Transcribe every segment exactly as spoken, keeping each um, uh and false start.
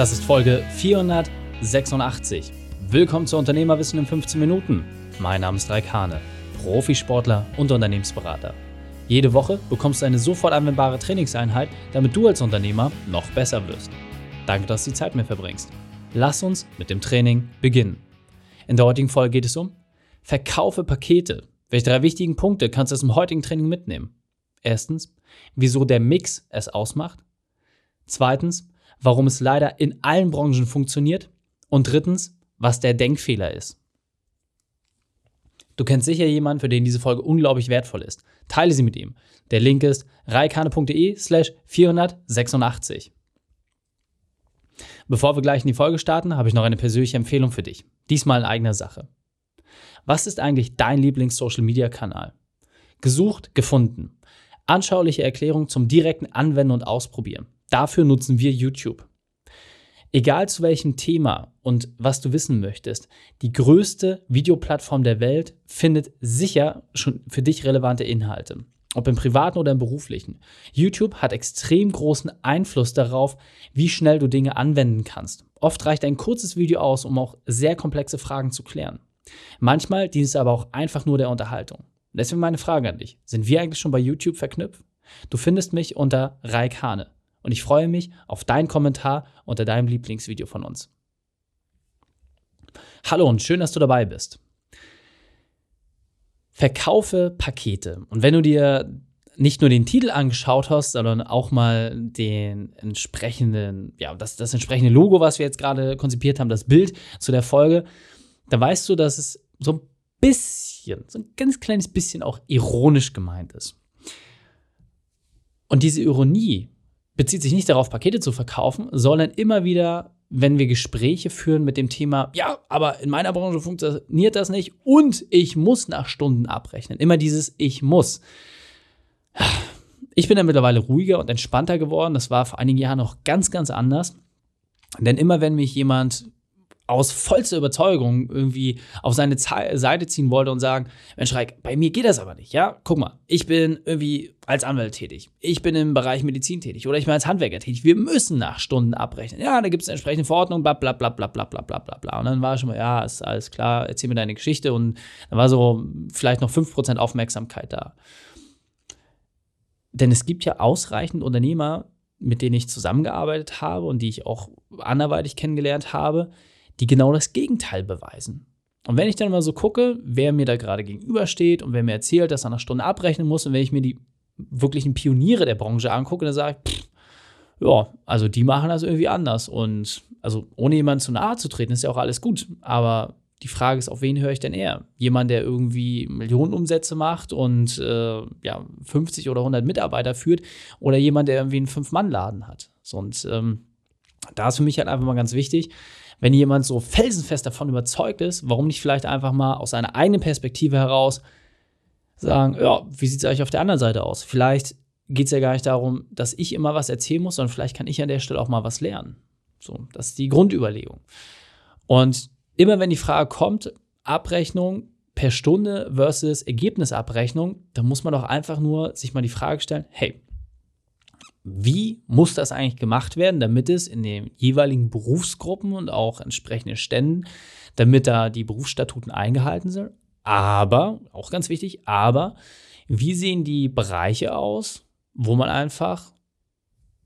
Das ist Folge vierhundertsechsundachtzig. Willkommen zu Unternehmerwissen in fünfzehn Minuten. Mein Name ist Raik Hane, Profisportler und Unternehmensberater. Jede Woche bekommst du eine sofort anwendbare Trainingseinheit, damit du als Unternehmer noch besser wirst. Danke, dass du die Zeit mit mir verbringst. Lass uns mit dem Training beginnen. In der heutigen Folge geht es um Verkaufe Pakete. Welche drei wichtigen Punkte kannst du aus dem heutigen Training mitnehmen? Erstens, wieso der Mix es ausmacht. Zweitens, warum es leider in allen Branchen funktioniert. Und drittens, was der Denkfehler ist. Du kennst sicher jemanden, für den diese Folge unglaublich wertvoll ist. Teile sie mit ihm. Der Link ist raikhane punkt de slash vierhundertsechsundachtzig. Bevor wir gleich in die Folge starten, habe ich noch eine persönliche Empfehlung für dich. Diesmal in eigener Sache. Was ist eigentlich dein Lieblings-Social-Media-Kanal? Gesucht, gefunden. Anschauliche Erklärung zum direkten Anwenden und Ausprobieren. Dafür nutzen wir YouTube. Egal zu welchem Thema und was du wissen möchtest, die größte Videoplattform der Welt findet sicher schon für dich relevante Inhalte. Ob im privaten oder im beruflichen. YouTube hat extrem großen Einfluss darauf, wie schnell du Dinge anwenden kannst. Oft reicht ein kurzes Video aus, um auch sehr komplexe Fragen zu klären. Manchmal dient es aber auch einfach nur der Unterhaltung. Deswegen meine Frage an dich. Sind wir eigentlich schon bei YouTube verknüpft? Du findest mich unter Raik Hane. Und ich freue mich auf deinen Kommentar unter deinem Lieblingsvideo von uns. Hallo und schön, dass du dabei bist. Verkaufe Pakete. Und wenn du dir nicht nur den Titel angeschaut hast, sondern auch mal den entsprechenden, ja, das, das entsprechende Logo, was wir jetzt gerade konzipiert haben, das Bild zu der Folge, dann weißt du, dass es so ein bisschen, so ein ganz kleines bisschen auch ironisch gemeint ist. Und diese Ironie bezieht sich nicht darauf, Pakete zu verkaufen, sondern immer wieder, wenn wir Gespräche führen mit dem Thema, ja, aber in meiner Branche funktioniert das nicht und ich muss nach Stunden abrechnen. Immer dieses Ich muss. Ich bin da mittlerweile ruhiger und entspannter geworden. Das war vor einigen Jahren noch ganz, ganz anders. Denn immer, wenn mich jemand aus vollster Überzeugung irgendwie auf seine Seite ziehen wollte und sagen, Mensch Raik, bei mir geht das aber nicht, ja? Guck mal, ich bin irgendwie als Anwalt tätig, ich bin im Bereich Medizin tätig oder ich bin als Handwerker tätig, wir müssen nach Stunden abrechnen. Ja, da gibt es eine entsprechende Verordnung, bla bla bla bla bla bla bla bla. Und dann war schon mal, ja, ist alles klar, erzähl mir deine Geschichte und dann war so vielleicht noch fünf Prozent Aufmerksamkeit da. Denn es gibt ja ausreichend Unternehmer, mit denen ich zusammengearbeitet habe und die ich auch anderweitig kennengelernt habe, die genau das Gegenteil beweisen. Und wenn ich dann mal so gucke, wer mir da gerade gegenübersteht und wer mir erzählt, dass er nach Stunde abrechnen muss und wenn ich mir die wirklichen Pioniere der Branche angucke, dann sage ich, pff, ja, also die machen das irgendwie anders. Und also ohne jemanden zu nahe zu treten, ist ja auch alles gut. Aber die Frage ist, auf wen höre ich denn eher? Jemand, der irgendwie Millionenumsätze macht und äh, ja, fünfzig oder hundert Mitarbeiter führt oder jemand, der irgendwie einen Fünf-Mann-Laden hat. So, und ähm, da ist für mich halt einfach mal ganz wichtig, wenn jemand so felsenfest davon überzeugt ist, warum nicht vielleicht einfach mal aus seiner eigenen Perspektive heraus sagen, ja, wie sieht es eigentlich auf der anderen Seite aus? Vielleicht geht es ja gar nicht darum, dass ich immer was erzählen muss, sondern vielleicht kann ich an der Stelle auch mal was lernen. So, das ist die Grundüberlegung. Und immer wenn die Frage kommt, Abrechnung per Stunde versus Ergebnisabrechnung, dann muss man doch einfach nur sich mal die Frage stellen, hey, wie muss das eigentlich gemacht werden, damit es in den jeweiligen Berufsgruppen und auch entsprechenden Ständen, damit da die Berufsstatuten eingehalten sind? Aber, auch ganz wichtig, aber, wie sehen die Bereiche aus, wo man einfach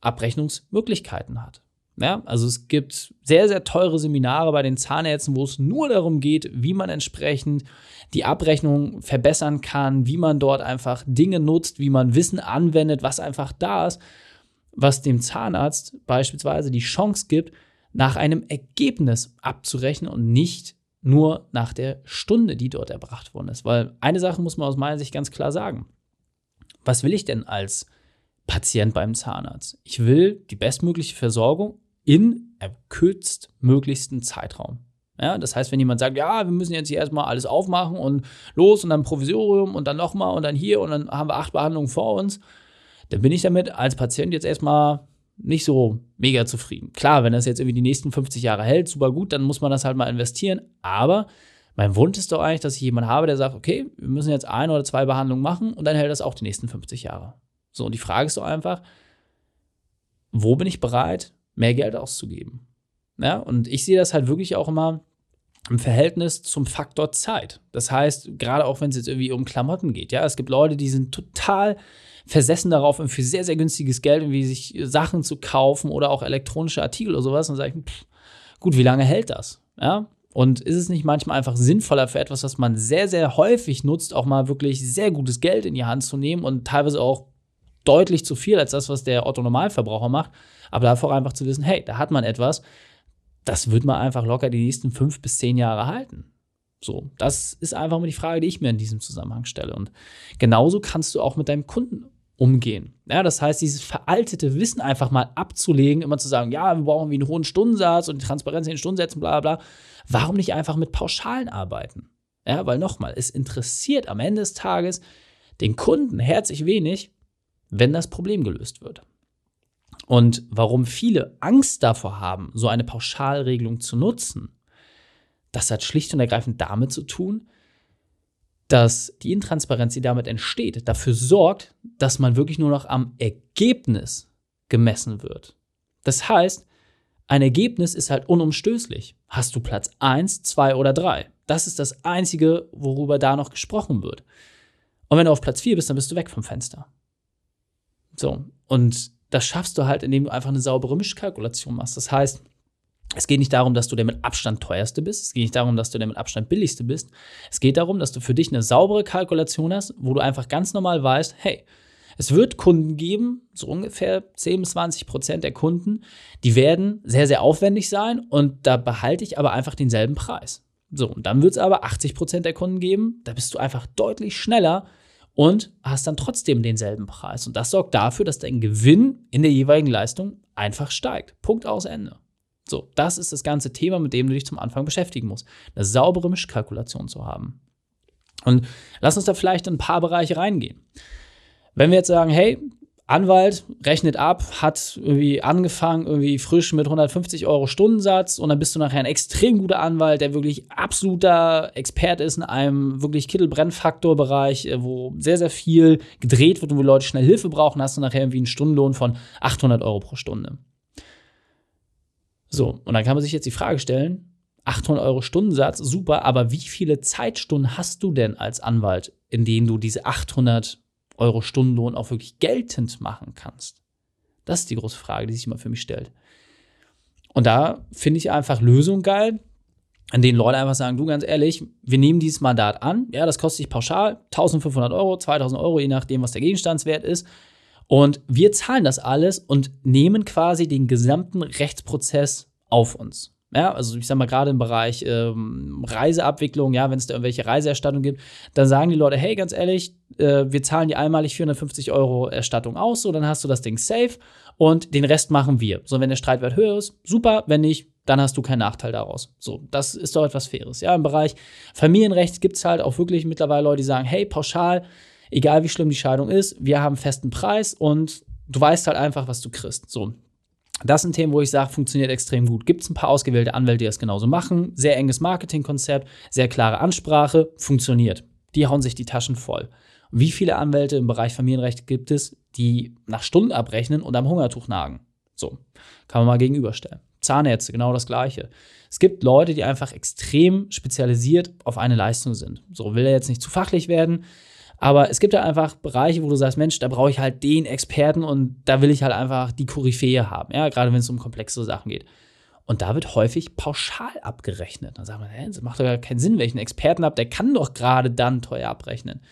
Abrechnungsmöglichkeiten hat? Ja, also es gibt sehr, sehr teure Seminare bei den Zahnärzten, wo es nur darum geht, wie man entsprechend die Abrechnung verbessern kann, wie man dort einfach Dinge nutzt, wie man Wissen anwendet, was einfach da ist, was dem Zahnarzt beispielsweise die Chance gibt, nach einem Ergebnis abzurechnen und nicht nur nach der Stunde, die dort erbracht worden ist. Weil eine Sache muss man aus meiner Sicht ganz klar sagen. Was will ich denn als Patient beim Zahnarzt? Ich will die bestmögliche Versorgung in am kürztmöglichsten Zeitraum. Ja, das heißt, wenn jemand sagt, ja, wir müssen jetzt hier erstmal alles aufmachen und los und dann Provisorium und dann nochmal und dann hier und dann haben wir acht Behandlungen vor uns, dann bin ich damit als Patient jetzt erstmal nicht so mega zufrieden. Klar, wenn das jetzt irgendwie die nächsten fünfzig Jahre hält, super gut, dann muss man das halt mal investieren, aber mein Wunsch ist doch eigentlich, dass ich jemanden habe, der sagt, okay, wir müssen jetzt ein oder zwei Behandlungen machen und dann hält das auch die nächsten fünfzig Jahre. So, und die Frage ist doch einfach, wo bin ich bereit, mehr Geld auszugeben? Ja, und ich sehe das halt wirklich auch immer im Verhältnis zum Faktor Zeit. Das heißt, gerade auch wenn es jetzt irgendwie um Klamotten geht, ja, es gibt Leute, die sind total versessen darauf, für sehr, sehr günstiges Geld irgendwie sich Sachen zu kaufen oder auch elektronische Artikel oder sowas, und sage ich, pff, gut, wie lange hält das? Ja? Und ist es nicht manchmal einfach sinnvoller, für etwas, was man sehr, sehr häufig nutzt, auch mal wirklich sehr gutes Geld in die Hand zu nehmen und teilweise auch deutlich zu viel als das, was der Otto-Normalverbraucher macht, aber davor einfach zu wissen, hey, da hat man etwas, das wird man einfach locker die nächsten fünf bis zehn Jahre halten. So, das ist einfach mal die Frage, die ich mir in diesem Zusammenhang stelle. Und genauso kannst du auch mit deinem Kunden umgehen. Ja, das heißt, dieses veraltete Wissen einfach mal abzulegen, immer zu sagen, ja, wir brauchen wie einen hohen Stundensatz und die Transparenz in den Stundensätzen, bla bla bla. Warum nicht einfach mit Pauschalen arbeiten? Ja, weil nochmal, es interessiert am Ende des Tages den Kunden herzlich wenig, wenn das Problem gelöst wird. Und warum viele Angst davor haben, so eine Pauschalregelung zu nutzen, das hat schlicht und ergreifend damit zu tun, dass die Intransparenz, die damit entsteht, dafür sorgt, dass man wirklich nur noch am Ergebnis gemessen wird. Das heißt, ein Ergebnis ist halt unumstößlich. Hast du Platz eins, zwei oder drei? Das ist das Einzige, worüber da noch gesprochen wird. Und wenn du auf Platz vier bist, dann bist du weg vom Fenster. So, und das schaffst du halt, indem du einfach eine saubere Mischkalkulation machst. Das heißt, es geht nicht darum, dass du der mit Abstand teuerste bist. Es geht nicht darum, dass du der mit Abstand billigste bist. Es geht darum, dass du für dich eine saubere Kalkulation hast, wo du einfach ganz normal weißt, hey, es wird Kunden geben, so ungefähr zehn bis zwanzig Prozent der Kunden, die werden sehr, sehr aufwendig sein und da behalte ich aber einfach denselben Preis. So, und dann wird es aber achtzig Prozent der Kunden geben, da bist du einfach deutlich schneller und hast dann trotzdem denselben Preis. Und das sorgt dafür, dass dein Gewinn in der jeweiligen Leistung einfach steigt. Punkt, aus, Ende. So, das ist das ganze Thema, mit dem du dich zum Anfang beschäftigen musst, eine saubere Mischkalkulation zu haben. Und lass uns da vielleicht in ein paar Bereiche reingehen. Wenn wir jetzt sagen, hey, Anwalt rechnet ab, hat irgendwie angefangen, irgendwie frisch mit hundertfünfzig Euro Stundensatz und dann bist du nachher ein extrem guter Anwalt, der wirklich absoluter Experte ist in einem wirklich Kittelbrennfaktor-Bereich, wo sehr, sehr viel gedreht wird und wo Leute schnell Hilfe brauchen, hast du nachher irgendwie einen Stundenlohn von achthundert Euro pro Stunde. So, und dann kann man sich jetzt die Frage stellen, achthundert Euro Stundensatz, super, aber wie viele Zeitstunden hast du denn als Anwalt, in denen du diese achthundert Euro Stundenlohn auch wirklich geltend machen kannst? Das ist die große Frage, die sich immer für mich stellt. Und da finde ich einfach Lösungen geil, an denen Leute einfach sagen, du, ganz ehrlich, wir nehmen dieses Mandat an, ja, das kostet dich pauschal eintausendfünfhundert Euro, zweitausend Euro, je nachdem, was der Gegenstandswert ist. Und wir zahlen das alles und nehmen quasi den gesamten Rechtsprozess auf uns. Ja, also ich sag mal, gerade im Bereich ähm, Reiseabwicklung, ja, wenn es da irgendwelche Reiseerstattungen gibt, dann sagen die Leute, hey, ganz ehrlich, äh, wir zahlen die einmalig vierhundertfünfzig Euro Erstattung aus, so, dann hast du das Ding safe und den Rest machen wir. So, wenn der Streitwert höher ist, super, wenn nicht, dann hast du keinen Nachteil daraus. So, das ist doch etwas Faires. Ja, im Bereich Familienrecht gibt es halt auch wirklich mittlerweile Leute, die sagen, hey, pauschal, egal wie schlimm die Scheidung ist, wir haben einen festen Preis und du weißt halt einfach, was du kriegst. So, das sind Themen, wo ich sage, funktioniert extrem gut. Gibt es ein paar ausgewählte Anwälte, die das genauso machen. Sehr enges Marketingkonzept, sehr klare Ansprache, funktioniert. Die hauen sich die Taschen voll. Und wie viele Anwälte im Bereich Familienrecht gibt es, die nach Stunden abrechnen und am Hungertuch nagen? So, kann man mal gegenüberstellen. Zahnärzte, genau das Gleiche. Es gibt Leute, die einfach extrem spezialisiert auf eine Leistung sind. So, will er jetzt nicht zu fachlich werden, aber es gibt halt einfach Bereiche, wo du sagst, Mensch, da brauche ich halt den Experten und da will ich halt einfach die Koryphäe haben, ja, gerade wenn es um komplexe Sachen geht. Und da wird häufig pauschal abgerechnet. Dann sagt man, hä, das macht doch gar keinen Sinn, wenn ich einen Experten habe, der kann doch gerade dann teuer abrechnen.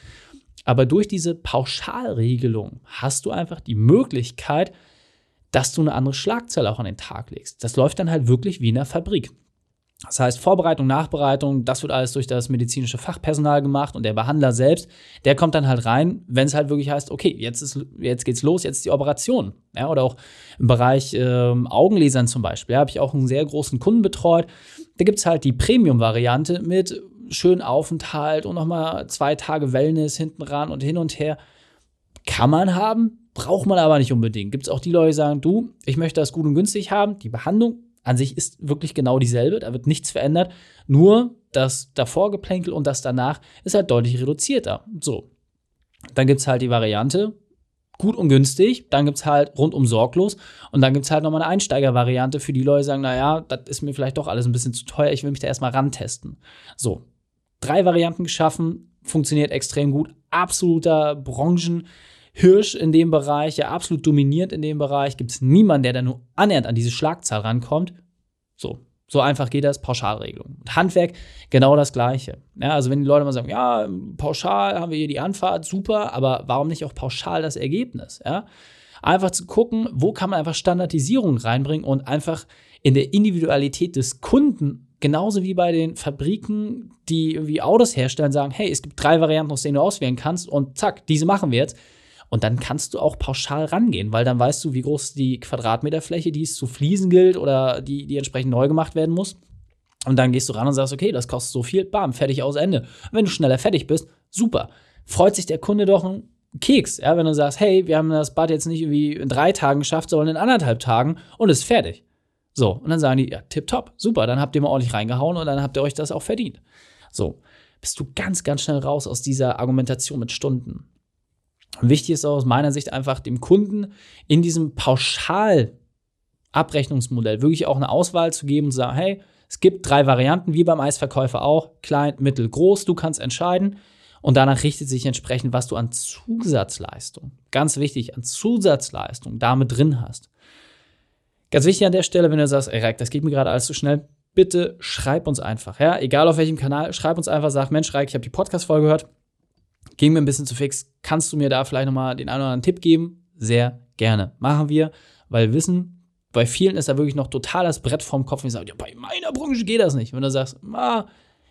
Aber durch diese Pauschalregelung hast du einfach die Möglichkeit, dass du eine andere Schlagzeile auch an den Tag legst. Das läuft dann halt wirklich wie in einer Fabrik. Das heißt, Vorbereitung, Nachbereitung, das wird alles durch das medizinische Fachpersonal gemacht und der Behandler selbst, der kommt dann halt rein, wenn es halt wirklich heißt, okay, jetzt, ist, jetzt geht's los, jetzt ist die Operation. Ja, oder auch im Bereich ähm, Augenlasern zum Beispiel, ja, habe ich auch einen sehr großen Kunden betreut. Da gibt es halt die Premium-Variante mit schönen Aufenthalt und nochmal zwei Tage Wellness hinten ran und hin und her. Kann man haben, braucht man aber nicht unbedingt. Gibt es auch die Leute, die sagen, du, ich möchte das gut und günstig haben, die Behandlung an sich ist wirklich genau dieselbe, da wird nichts verändert, nur das Davorgeplänkel und das danach ist halt deutlich reduzierter. So, dann gibt es halt die Variante, gut und günstig, dann gibt es halt rundum sorglos und dann gibt es halt nochmal eine Einsteigervariante für die Leute, die sagen, naja, das ist mir vielleicht doch alles ein bisschen zu teuer, ich will mich da erstmal rantesten. So, drei Varianten geschaffen, funktioniert extrem gut, absoluter Branchenhirsch in dem Bereich, ja absolut dominiert in dem Bereich, gibt es niemanden, der da nur annähernd an diese Schlagzahl rankommt. So, so einfach geht das, Pauschalregelung. Und Handwerk, genau das Gleiche. Ja, also wenn die Leute mal sagen, ja, pauschal haben wir hier die Anfahrt, super, aber warum nicht auch pauschal das Ergebnis? Ja? Einfach zu gucken, wo kann man einfach Standardisierung reinbringen und einfach in der Individualität des Kunden, genauso wie bei den Fabriken, die irgendwie Autos herstellen, sagen, hey, es gibt drei Varianten, aus denen du auswählen kannst und zack, diese machen wir jetzt. Und dann kannst du auch pauschal rangehen, weil dann weißt du, wie groß die Quadratmeterfläche, die es zu fließen gilt oder die, die entsprechend neu gemacht werden muss. Und dann gehst du ran und sagst, okay, das kostet so viel, bam, fertig, aus, Ende. Und wenn du schneller fertig bist, super. Freut sich der Kunde doch einen Keks, ja, wenn du sagst, hey, wir haben das Bad jetzt nicht irgendwie in drei Tagen geschafft, sondern in anderthalb Tagen und ist fertig. So, und dann sagen die, ja, tipptopp, super, dann habt ihr mal ordentlich reingehauen und dann habt ihr euch das auch verdient. So, bist du ganz, ganz schnell raus aus dieser Argumentation mit Stunden. Und wichtig ist auch aus meiner Sicht einfach dem Kunden in diesem Pauschal-Abrechnungsmodell wirklich auch eine Auswahl zu geben und zu sagen, hey, es gibt drei Varianten, wie beim Eisverkäufer auch, klein, mittel, groß, du kannst entscheiden und danach richtet sich entsprechend, was du an Zusatzleistung, ganz wichtig, an Zusatzleistung damit drin hast. Ganz wichtig an der Stelle, wenn du sagst, ey Raik, das geht mir gerade alles zu schnell, bitte schreib uns einfach, ja, egal auf welchem Kanal, schreib uns einfach, sag, Mensch Raik, ich habe die Podcast-Folge gehört, ging mir ein bisschen zu fix, kannst du mir da vielleicht nochmal den einen oder anderen Tipp geben? Sehr gerne. Machen wir, weil wir wissen, bei vielen ist da wirklich noch total das Brett vorm Kopf. Und ich sage, ja, bei meiner Branche geht das nicht. Wenn du sagst, ah,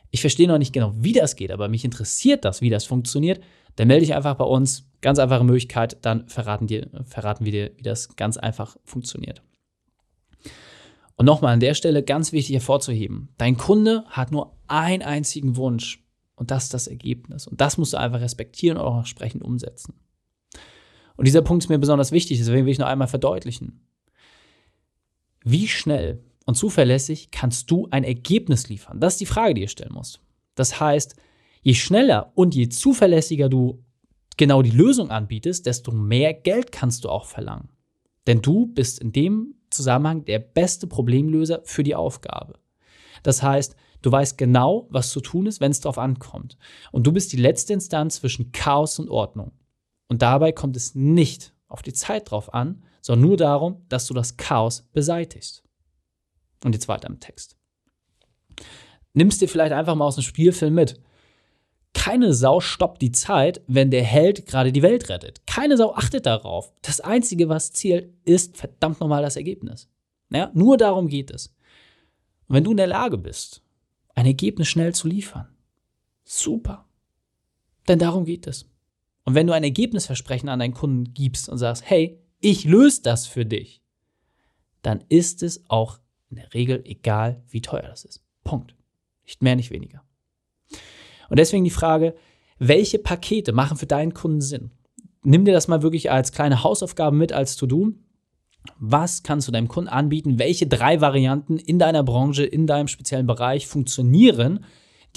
ich verstehe noch nicht genau, wie das geht, aber mich interessiert das, wie das funktioniert, dann melde dich einfach bei uns. Ganz einfache Möglichkeit, dann verraten, dir, verraten wir dir, wie das ganz einfach funktioniert. Und nochmal an der Stelle ganz wichtig hervorzuheben, dein Kunde hat nur einen einzigen Wunsch. Und das ist das Ergebnis. Und das musst du einfach respektieren und auch entsprechend umsetzen. Und dieser Punkt ist mir besonders wichtig, deswegen will ich noch einmal verdeutlichen. Wie schnell und zuverlässig kannst du ein Ergebnis liefern? Das ist die Frage, die ihr stellen musst. Das heißt, je schneller und je zuverlässiger du genau die Lösung anbietest, desto mehr Geld kannst du auch verlangen. Denn du bist in dem Zusammenhang der beste Problemlöser für die Aufgabe. Das heißt, du weißt genau, was zu tun ist, wenn es darauf ankommt. Und du bist die letzte Instanz zwischen Chaos und Ordnung. Und dabei kommt es nicht auf die Zeit drauf an, sondern nur darum, dass du das Chaos beseitigst. Und jetzt weiter im Text. Nimmst dir vielleicht einfach mal aus dem Spielfilm mit. Keine Sau stoppt die Zeit, wenn der Held gerade die Welt rettet. Keine Sau achtet darauf. Das Einzige, was zählt, ist verdammt nochmal das Ergebnis. Ja, nur darum geht es. Und wenn du in der Lage bist, ein Ergebnis schnell zu liefern. Super. Denn darum geht es. Und wenn du ein Ergebnisversprechen an deinen Kunden gibst und sagst, hey, ich löse das für dich, dann ist es auch in der Regel egal, wie teuer das ist. Punkt. Nicht mehr, nicht weniger. Und deswegen die Frage, welche Pakete machen für deinen Kunden Sinn? Nimm dir das mal wirklich als kleine Hausaufgabe mit, als To-Do. Was kannst du deinem Kunden anbieten? Welche drei Varianten in deiner Branche, in deinem speziellen Bereich funktionieren,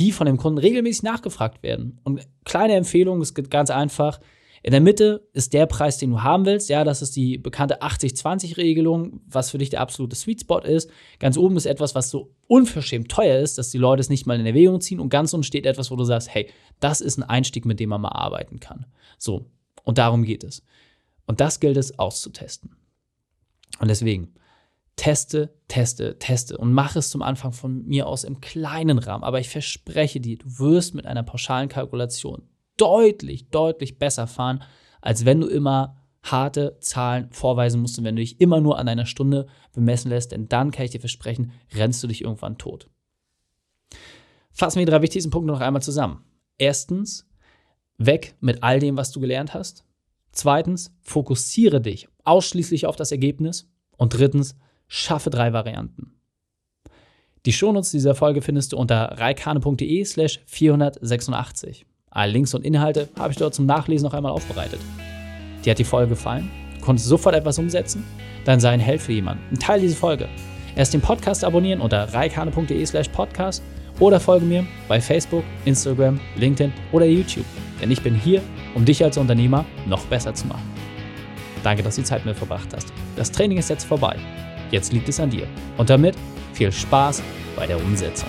die von dem Kunden regelmäßig nachgefragt werden? Und kleine Empfehlung, es geht ganz einfach. In der Mitte ist der Preis, den du haben willst. Ja, das ist die bekannte achtzig zwanzig Regelung, was für dich der absolute Sweet Spot ist. Ganz oben ist etwas, was so unverschämt teuer ist, dass die Leute es nicht mal in Erwägung ziehen. Und ganz unten steht etwas, wo du sagst, hey, das ist ein Einstieg, mit dem man mal arbeiten kann. So, und darum geht es. Und das gilt es auszutesten. Und deswegen, teste, teste, teste und mach es zum Anfang von mir aus im kleinen Rahmen. Aber ich verspreche dir, du wirst mit einer pauschalen Kalkulation deutlich, deutlich besser fahren, als wenn du immer harte Zahlen vorweisen musst und wenn du dich immer nur an einer Stunde bemessen lässt. Denn dann kann ich dir versprechen, rennst du dich irgendwann tot. Fassen wir die drei wichtigsten Punkte noch einmal zusammen. Erstens, weg mit all dem, was du gelernt hast. Zweitens, fokussiere dich ausschließlich auf das Ergebnis. Und drittens, schaffe drei Varianten. Die Shownotes dieser Folge findest du unter raikhane.de slash vierhundertsechsundachtzig. Alle Links und Inhalte habe ich dort zum Nachlesen noch einmal aufbereitet. Dir hat die Folge gefallen? Du konntest sofort etwas umsetzen? Dann sei ein Held für jemanden und teile diese Folge. Erst den Podcast abonnieren unter raikhane.de slash podcast oder folge mir bei Facebook, Instagram, LinkedIn oder YouTube. Denn ich bin hier, um dich als Unternehmer noch besser zu machen. Danke, dass du die Zeit mit mir verbracht hast. Das Training ist jetzt vorbei. Jetzt liegt es an dir. Und damit viel Spaß bei der Umsetzung.